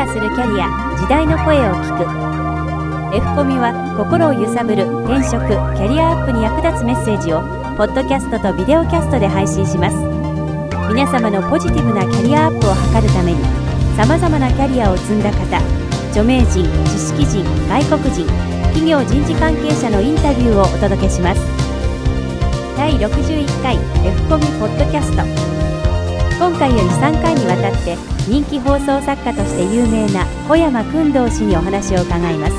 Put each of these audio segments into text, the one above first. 化するキャリア、時代の声を聞く。 F コミは心を揺さぶる転職、キャリアアップに役立つメッセージをポッドキャストとビデオキャストで配信します。皆様のポジティブなキャリアアップを図るために、様々なキャリアを積んだ方、著名人、知識人、外国人、企業人事関係者のインタビューをお届けします。第61回 F コミポッドキャスト。今回より3回にわたって人気放送作家として有名な小山薫堂氏にお話を伺います。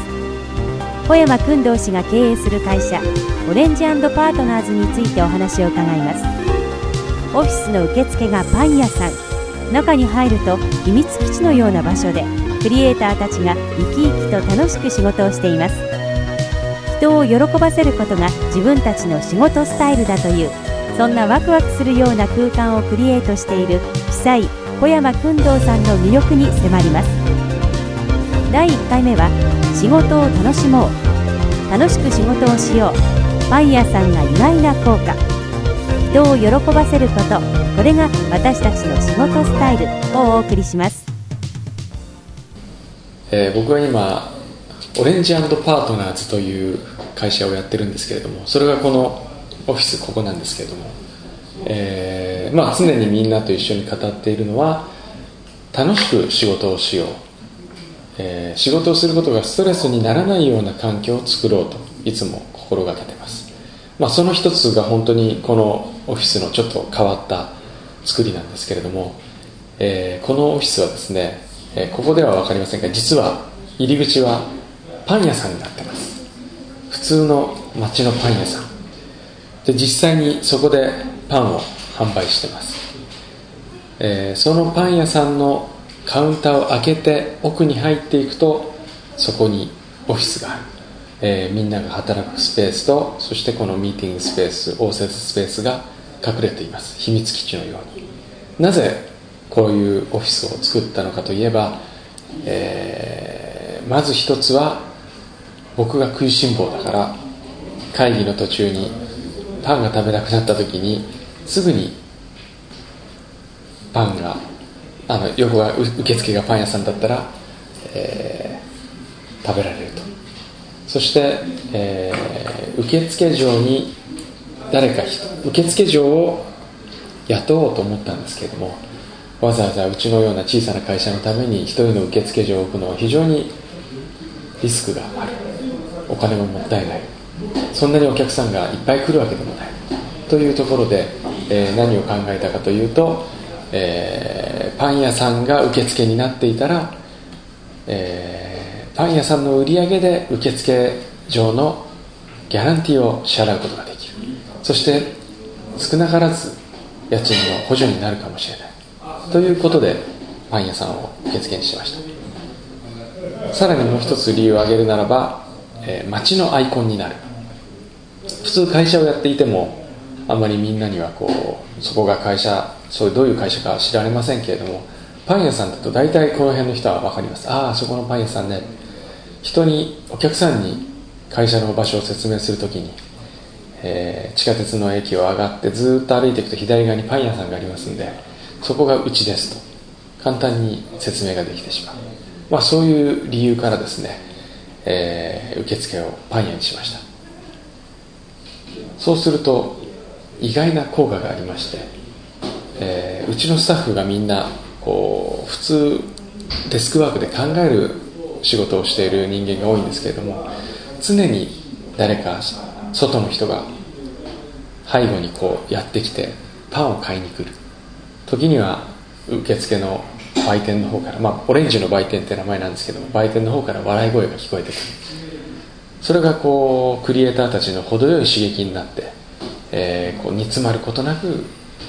小山薫堂氏が経営する会社オレンジ&パートナーズについてお話を伺います。オフィスの受付がパン屋さん、中に入ると秘密基地のような場所でクリエイターたちが生き生きと楽しく仕事をしています。人を喜ばせることが自分たちの仕事スタイルだという、そんなワクワクするような空間をクリエイトしている司祭小山薫堂さんの魅力に迫ります。第1回目は仕事を楽しもう、楽しく仕事をしよう、パン屋さんが意外な効果、人を喜ばせること、これが私たちの仕事スタイルをお送りします。僕は今オレンジ&パートナーズという会社をやってるんですけれども、それがこのオフィスここなんですけれども、常にみんなと一緒に語っているのは楽しく仕事をしよう、仕事をすることがストレスにならないような環境を作ろうといつも心がけてます。その一つが本当にこのオフィスのちょっと変わった作りなんですけれども、このオフィスはですね、ここでは分かりませんが、実は入り口はパン屋さんになってます。普通の街のパン屋さんで、実際にそこでパンを販売してます。そのパン屋さんのカウンターを開けて奥に入っていくと、そこにオフィスがある。みんなが働くスペースと、そしてこのミーティングスペース、応接スペースが隠れています。秘密基地のように。なぜこういうオフィスを作ったのかといえば、まず一つは僕が食いしん坊だから、会議の途中にパンが食べなくなった時にすぐにパンが横が受付がパン屋さんだったら、食べられると。そして、受付嬢を雇おうと思ったんですけれども、わざわざうちのような小さな会社のために一人の受付嬢を置くのは非常にリスクがある。お金ももったいない。そんなにお客さんがいっぱい来るわけでもないというところで、何を考えたかというと、パン屋さんが受付になっていたら、パン屋さんの売り上げで受付上のギャランティーを支払うことができる。そして少なからず家賃の補助になるかもしれないということで、パン屋さんを受付にしました。さらにもう一つ理由を挙げるならば、街のアイコンになる。普通会社をやっていてもあまりみんなにはそこが会社、どういう会社か知られませんけれども、パン屋さんだと大体この辺の人は分かります。ああ、そこのパン屋さんね。お客さんに会社の場所を説明するときに、地下鉄の駅を上がってずっと歩いていくと左側にパン屋さんがありますんで、そこがうちですと簡単に説明ができてしまう。そういう理由からですね、受付をパン屋にしました。そうすると意外な効果がありまして、うちのスタッフがみんな普通デスクワークで考える仕事をしている人間が多いんですけれども、常に誰か外の人が背後にやってきてパンを買いに来る。時には受付の売店の方から、オレンジの売店って名前なんですけども、売店の方から笑い声が聞こえてくる。それがクリエイターたちの程よい刺激になって、煮詰まることなく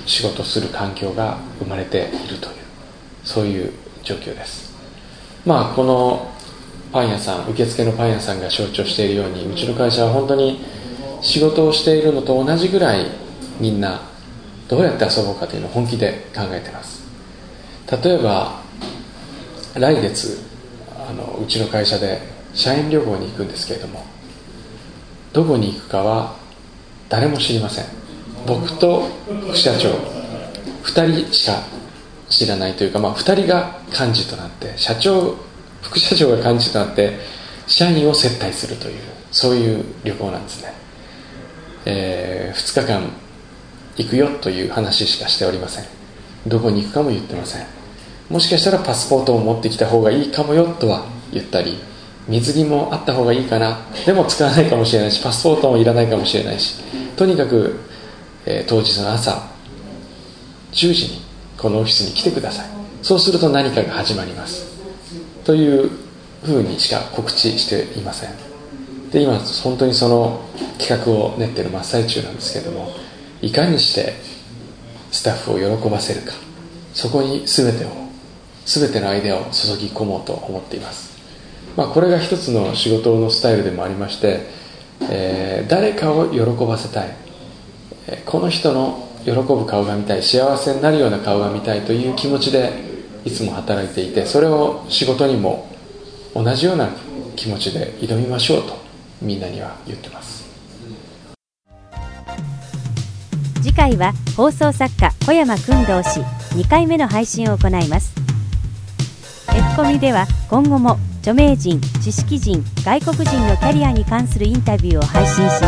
仕事する環境が生まれているという、そういう状況です。このパン屋さん、受付のパン屋さんが象徴しているように、うちの会社は本当に仕事をしているのと同じぐらい、みんなどうやって遊ぼうかというのを本気で考えてます。例えば来月うちの会社で社員旅行に行くんですけれども、どこに行くかは誰も知りません。僕と副社長2人しか知らないというか、2人が幹事となって、副社長が幹事となって社員を接待するという、そういう旅行なんですね。2日間行くよという話しかしておりません。どこに行くかも言ってません。もしかしたらパスポートを持ってきた方がいいかもよとは言ったり、水着もあった方がいいかな、でも使わないかもしれないし、パスポートもいらないかもしれないし、とにかく、当日の朝10時にこのオフィスに来てください、そうすると何かが始まりますというふうにしか告知していません。で、今本当にその企画を練っている真っ最中なんですけれども、いかにしてスタッフを喜ばせるか、そこに全てのアイデアを注ぎ込もうと思っています。これが一つの仕事のスタイルでもありまして、誰かを喜ばせたい、この人の喜ぶ顔が見たい、幸せになるような顔が見たいという気持ちでいつも働いていて、それを仕事にも同じような気持ちで挑みましょうとみんなには言ってます。次回は放送作家小山薫堂氏2回目の配信を行います。Fコミでは今後も著名人、知識人、外国人のキャリアに関するインタビューを配信し、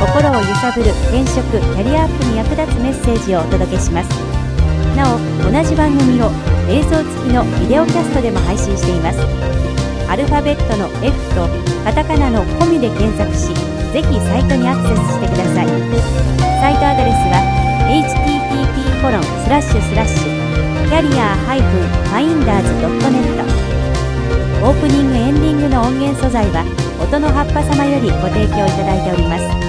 心を揺さぶる転職・キャリアアップに役立つメッセージをお届けします。なお、同じ番組を映像付きのビデオキャストでも配信しています。アルファベットの F とカタカナのコミで検索し、ぜひサイトにアクセスしてください。サイトアドレスは http://carrier-finders.net。オープニング・エンディングの音源素材は音の葉っぱ様よりご提供いただいております。